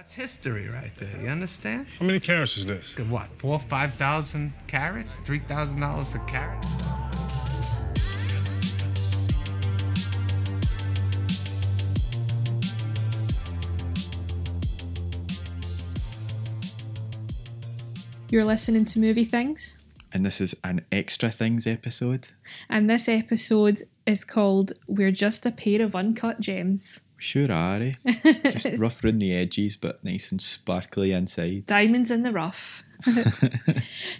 That's history right there, you understand? How many carrots is this? What, 4,000 or 5,000 carrots? $3,000 a carrot? You're listening to Movie Things. And this is an Extra Things episode. And this episode is called We're Just a Pair of Uncut Gems. Sure are, eh? Just rough around the edges, but nice and sparkly inside. Diamonds in the rough.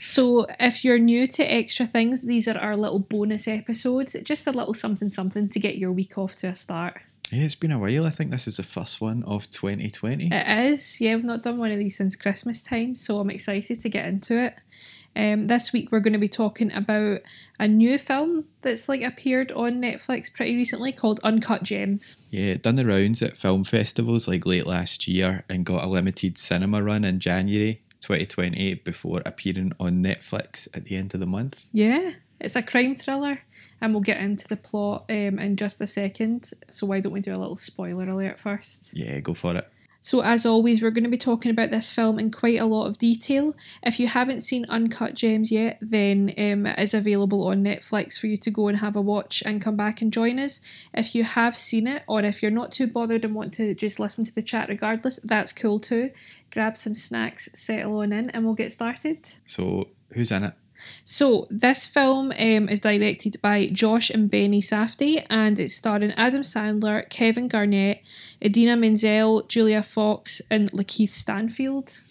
So if you're new to Extra Things, these are our little bonus episodes. Just a little something something to get your week off to a start. Yeah, it's been a while. I think this is the first one of 2020. It is. Yeah, I've not done one of these since Christmas time, so I'm excited to get into it. This week we're going to be talking about a new film that's like appeared on Netflix pretty recently called Uncut Gems. Yeah, it done the rounds at film festivals like late last year and got a limited cinema run in January 2020 before appearing on Netflix at the end of the month. Yeah, it's a crime thriller and we'll get into the plot in just a second. So why don't we do a little spoiler alert first? Yeah, go for it. So as always, we're going to be talking about this film in quite a lot of detail. If you haven't seen Uncut Gems yet, then it is available on Netflix for you to go and have a watch and come back and join us. If you have seen it, or if you're not too bothered and want to just listen to the chat regardless, that's cool too. Grab some snacks, settle on in, and we'll get started. So, who's in it? So, this film is directed by Josh and Benny Safdie, and it's starring Adam Sandler, Kevin Garnett, Edina Menzel, Julia Fox, and Lakeith Stanfield.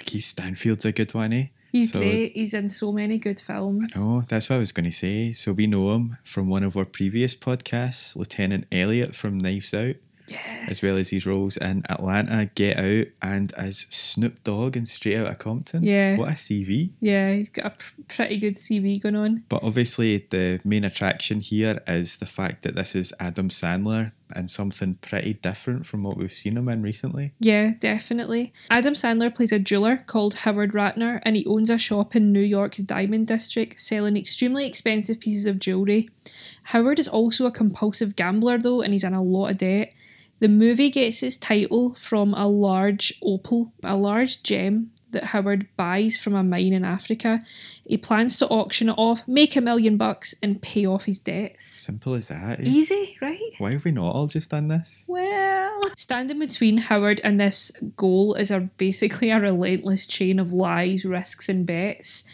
Lakeith Stanfield's a good one, eh? He's great. He's in so many good films. I know, that's what I was going to say. So, we know him from one of our previous podcasts, Lieutenant Elliot from Knives Out. Yes. As well as his roles in Atlanta, Get Out, and as Snoop Dogg in Straight Out of Compton. Yeah. What a CV. Yeah, he's got a pretty good CV going on. But obviously the main attraction here is the fact that this is Adam Sandler and something pretty different from what we've seen him in recently. Yeah, definitely. Adam Sandler plays a jeweller called Howard Ratner and he owns a shop in New York's Diamond District selling extremely expensive pieces of jewellery. Howard is also a compulsive gambler though and he's in a lot of debt. The movie gets its title from a large opal, a large gem that Howard buys from a mine in Africa. He plans to auction it off, make $1 million bucks and pay off his debts. Simple as that. Easy, right? Why have we not all just done this? Well, standing between Howard and this goal is basically a relentless chain of lies, risks and bets.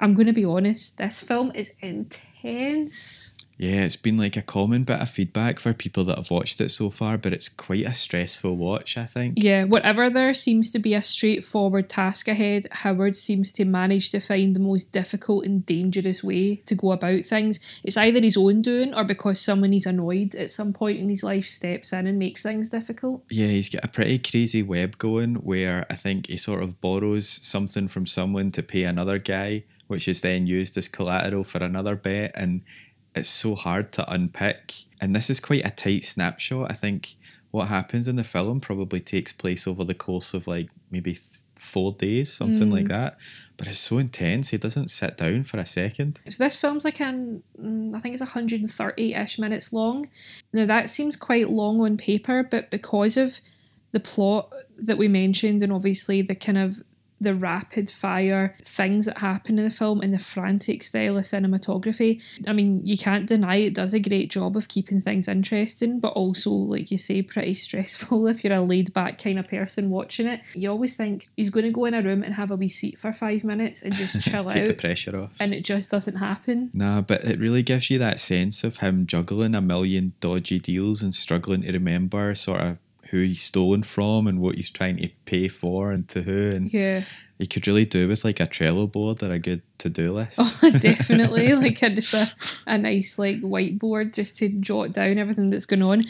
I'm going to be honest, this film is intense. Yeah, it's been like a common bit of feedback for people that have watched it so far, but it's quite a stressful watch, I think. Yeah, whatever there seems to be a straightforward task ahead, Howard seems to manage to find the most difficult and dangerous way to go about things. It's either his own doing or because someone he's annoyed at some point in his life steps in and makes things difficult. Yeah, he's got a pretty crazy web going where I think he sort of borrows something from someone to pay another guy, which is then used as collateral for another bet, and it's so hard to unpick. And this is quite a tight snapshot. I think what happens in the film probably takes place over the course of like maybe 4 days, something like that. But it's so intense, he doesn't sit down for a second. So this film's like I think it's 130-ish minutes long. Now that seems quite long on paper, but because of the plot that we mentioned and obviously the kind of the rapid fire things that happen in the film and the frantic style of cinematography, I mean, you can't deny it does a great job of keeping things interesting, but also, like you say, pretty stressful if you're a laid-back kind of person watching it. You always think he's going to go in a room and have a wee seat for 5 minutes and just chill out. Take the pressure off. And it just doesn't happen. Nah, but it really gives you that sense of him juggling a million dodgy deals and struggling to remember sort of who he's stolen from and what he's trying to pay for and to who, and yeah, he could really do with like a Trello board or a good to-do list. Oh, definitely. Like just a nice like whiteboard just to jot down everything that's going on.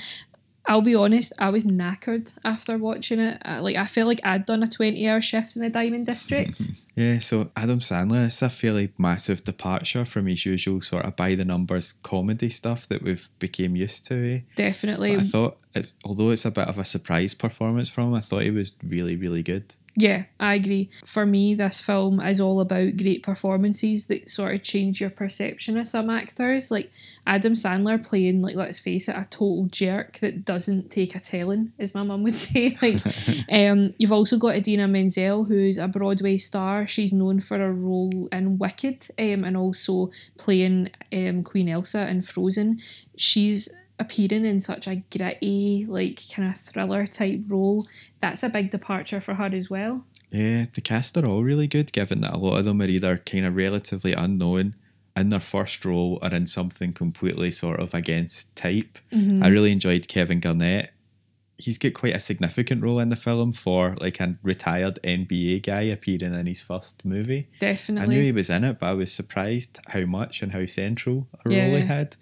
I'll be honest, I was knackered after watching it. I felt like I'd done a 20-hour shift in the Diamond District. Yeah, so Adam Sandler, it's a fairly massive departure from his usual sort of by-the-numbers comedy stuff that we've become used to. Eh? Definitely. But I thought it's, although it's a bit of a surprise performance from him, I thought he was really, really good. Yeah, I agree. For me, this film is all about great performances that sort of change your perception of some actors. Like Adam Sandler playing, like, let's face it, a total jerk that doesn't take a telling, as my mum would say. Like, you've also got Edina Menzel, who's a Broadway star. She's known for her role in Wicked, and also playing Queen Elsa in Frozen. She's appearing in such a gritty, like, kind of thriller type role. That's a big departure for her as well. Yeah, the cast are all really good, given that a lot of them are either kind of relatively unknown in their first role or in something completely sort of against type. Mm-hmm. I really enjoyed Kevin Garnett. He's got quite a significant role in the film for, like, a retired NBA guy appearing in his first movie. Definitely. I knew he was in it, but I was surprised how much and how central a role he had.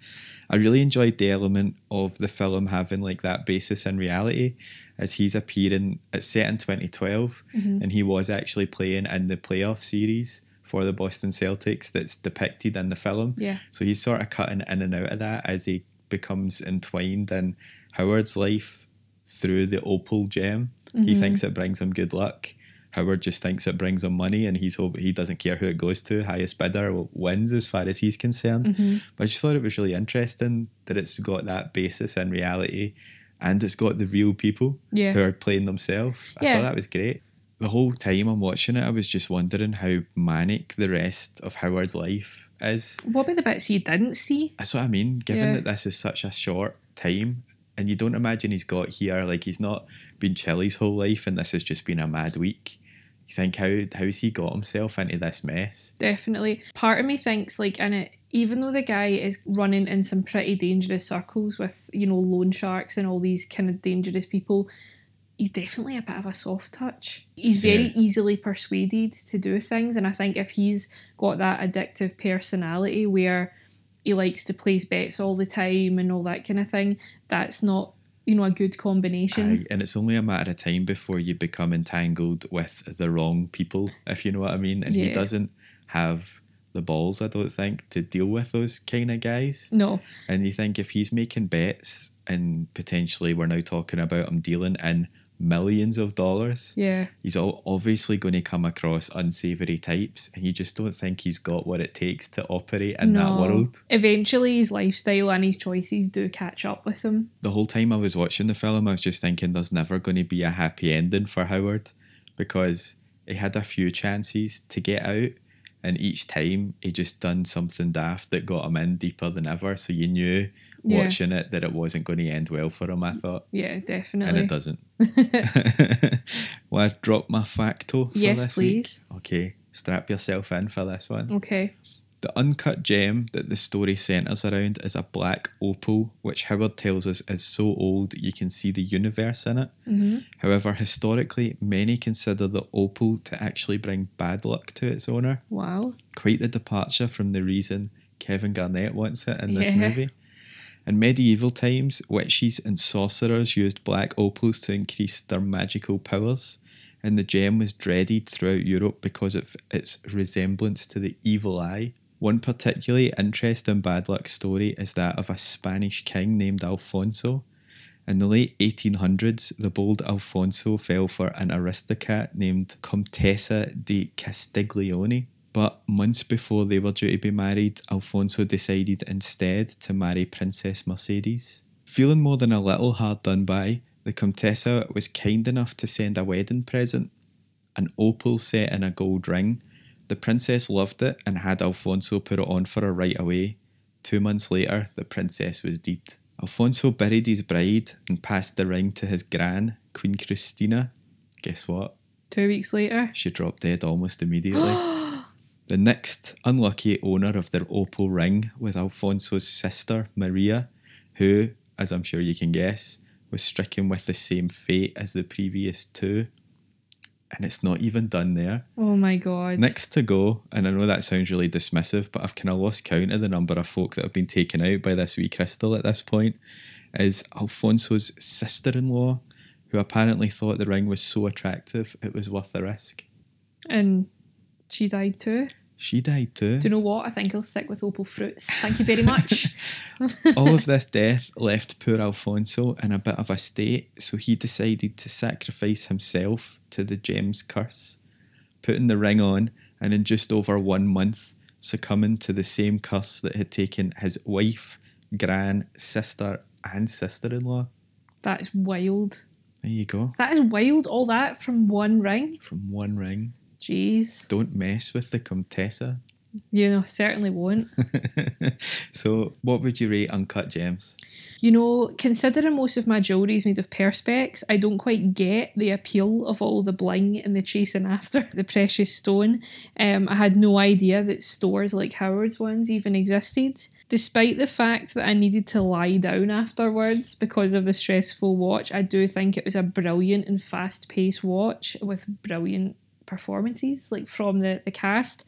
I really enjoyed the element of the film having, like, that basis in reality, as he's appearing, it's set in 2012, mm-hmm. and he was actually playing in the playoff series for the Boston Celtics that's depicted in the film. Yeah. So he's sort of cutting in and out of that as he becomes entwined in Howard's life through the Opal Gem. Mm-hmm. He thinks it brings him good luck. Howard just thinks it brings him money, and he doesn't care who it goes to. Highest bidder wins as far as he's concerned. Mm-hmm. But I just thought it was really interesting that it's got that basis in reality, and it's got the real people who are playing themselves. I thought that was great. The whole time I'm watching it, I was just wondering how manic the rest of Howard's life is. What about the bits you didn't see? That's what I mean, given that this is such a short time, and you don't imagine he's got here, like, he's not been chill his whole life, and this has just been a mad week. You think, how's he got himself into this mess? Definitely. Part of me thinks, like, in it, even though the guy is running in some pretty dangerous circles with, you know, loan sharks and all these kind of dangerous people, he's definitely a bit of a soft touch. He's very easily persuaded to do things, and I think if he's got that addictive personality where he likes to place bets all the time and all that kind of thing, that's not, you know, a good combination. And it's only a matter of time before you become entangled with the wrong people, if you know what I mean. And he doesn't have the balls, I don't think, to deal with those kind of guys. No. And you think, if he's making bets, and potentially we're now talking about him dealing in millions of dollars, he's all obviously going to come across unsavory types, and you just don't think he's got what it takes to operate in that world. Eventually his lifestyle and his choices do catch up with him. The whole time I was watching the film, I was just thinking, there's never going to be a happy ending for Howard, because he had a few chances to get out, and each time he just done something daft that got him in deeper than ever. So you knew watching it that it wasn't going to end well for him, I thought. Yeah, definitely. And it doesn't. Well, I've dropped my facto for this please. Week. Okay, strap yourself in for this one. Okay. The uncut gem that the story centres around is a black opal, which Howard tells us is so old you can see the universe in it. Mm-hmm. However, historically, many consider the opal to actually bring bad luck to its owner. Wow. Quite the departure from the reason Kevin Garnett wants it in this movie. In medieval times, witches and sorcerers used black opals to increase their magical powers, and the gem was dreaded throughout Europe because of its resemblance to the evil eye. One particularly interesting bad luck story is that of a Spanish king named Alfonso. In the late 1800s, the bold Alfonso fell for an aristocrat named Comtesse de Castiglione. But months before they were due to be married, Alfonso decided instead to marry Princess Mercedes. Feeling more than a little hard done by, the Comtessa was kind enough to send a wedding present, an opal set in a gold ring. The princess loved it and had Alfonso put it on for her right away. 2 months later, the princess was dead. Alfonso buried his bride and passed the ring to his gran, Queen Cristina. Guess what? 2 weeks later, she dropped dead almost immediately. The next unlucky owner of their opal ring was Alfonso's sister, Maria, who, as I'm sure you can guess, was stricken with the same fate as the previous two. And it's not even done there. Oh my God. Next to go, and I know that sounds really dismissive, but I've kind of lost count of the number of folk that have been taken out by this wee crystal at this point, is Alfonso's sister-in-law, who apparently thought the ring was so attractive it was worth the risk. And she died too? She died too. Do you know what? I think I'll stick with Opal Fruits. Thank you very much. All of this death left poor Alfonso in a bit of a state, so he decided to sacrifice himself to the gem's curse, putting the ring on and in just over 1 month succumbing to the same curse that had taken his wife, gran, sister and sister-in-law. That is wild. There you go. That is wild, all that from one ring. From one ring. Jeez. Don't mess with the Comtessa. You know, certainly won't. So, what would you rate Uncut Gems? You know, considering most of my jewellery is made of perspex, I don't quite get the appeal of all the bling and the chasing after the precious stone. I had no idea that stores like Howard's ones even existed. Despite the fact that I needed to lie down afterwards because of the stressful watch, I do think it was a brilliant and fast-paced watch with brilliant performances, like from the cast.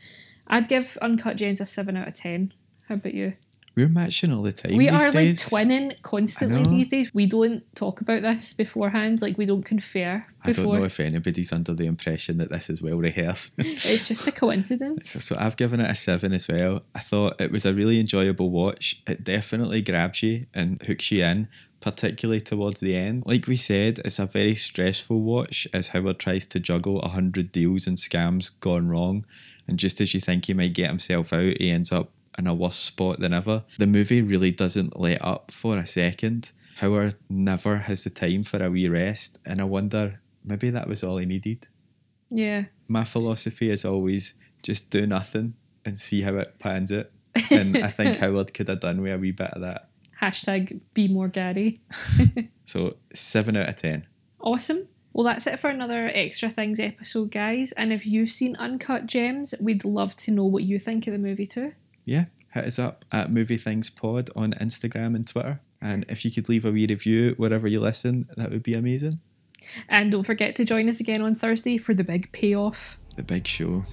I'd give Uncut Gems a 7 out of 10. How about you? We're matching all the time. We are like twinning constantly these days. We don't talk about this beforehand. Like, we don't confer before. I don't know if anybody's under the impression that this is well rehearsed. It's just a coincidence. So I've given it a 7 as well. I thought it was a really enjoyable watch. It definitely grabs you and hooks you in, particularly towards the end. Like we said, it's a very stressful watch as Howard tries to juggle 100 deals and scams gone wrong. And just as you think he might get himself out, he ends up in a worse spot than ever. The movie really doesn't let up for a second. Howard never has the time for a wee rest, and I wonder, maybe that was all he needed. Yeah. My philosophy is always just do nothing and see how it pans out. And I think Howard could have done with a wee bit of that. Hashtag be more Gary. So 7 out of 10. Awesome. Well, that's it for another Extra Things episode, guys. And if you've seen Uncut Gems, we'd love to know what you think of the movie too. Yeah, hit us up at Movie Things Pod on Instagram and Twitter. And if you could leave a wee review wherever you listen, that would be amazing. And don't forget to join us again on Thursday for the big payoff. The big show.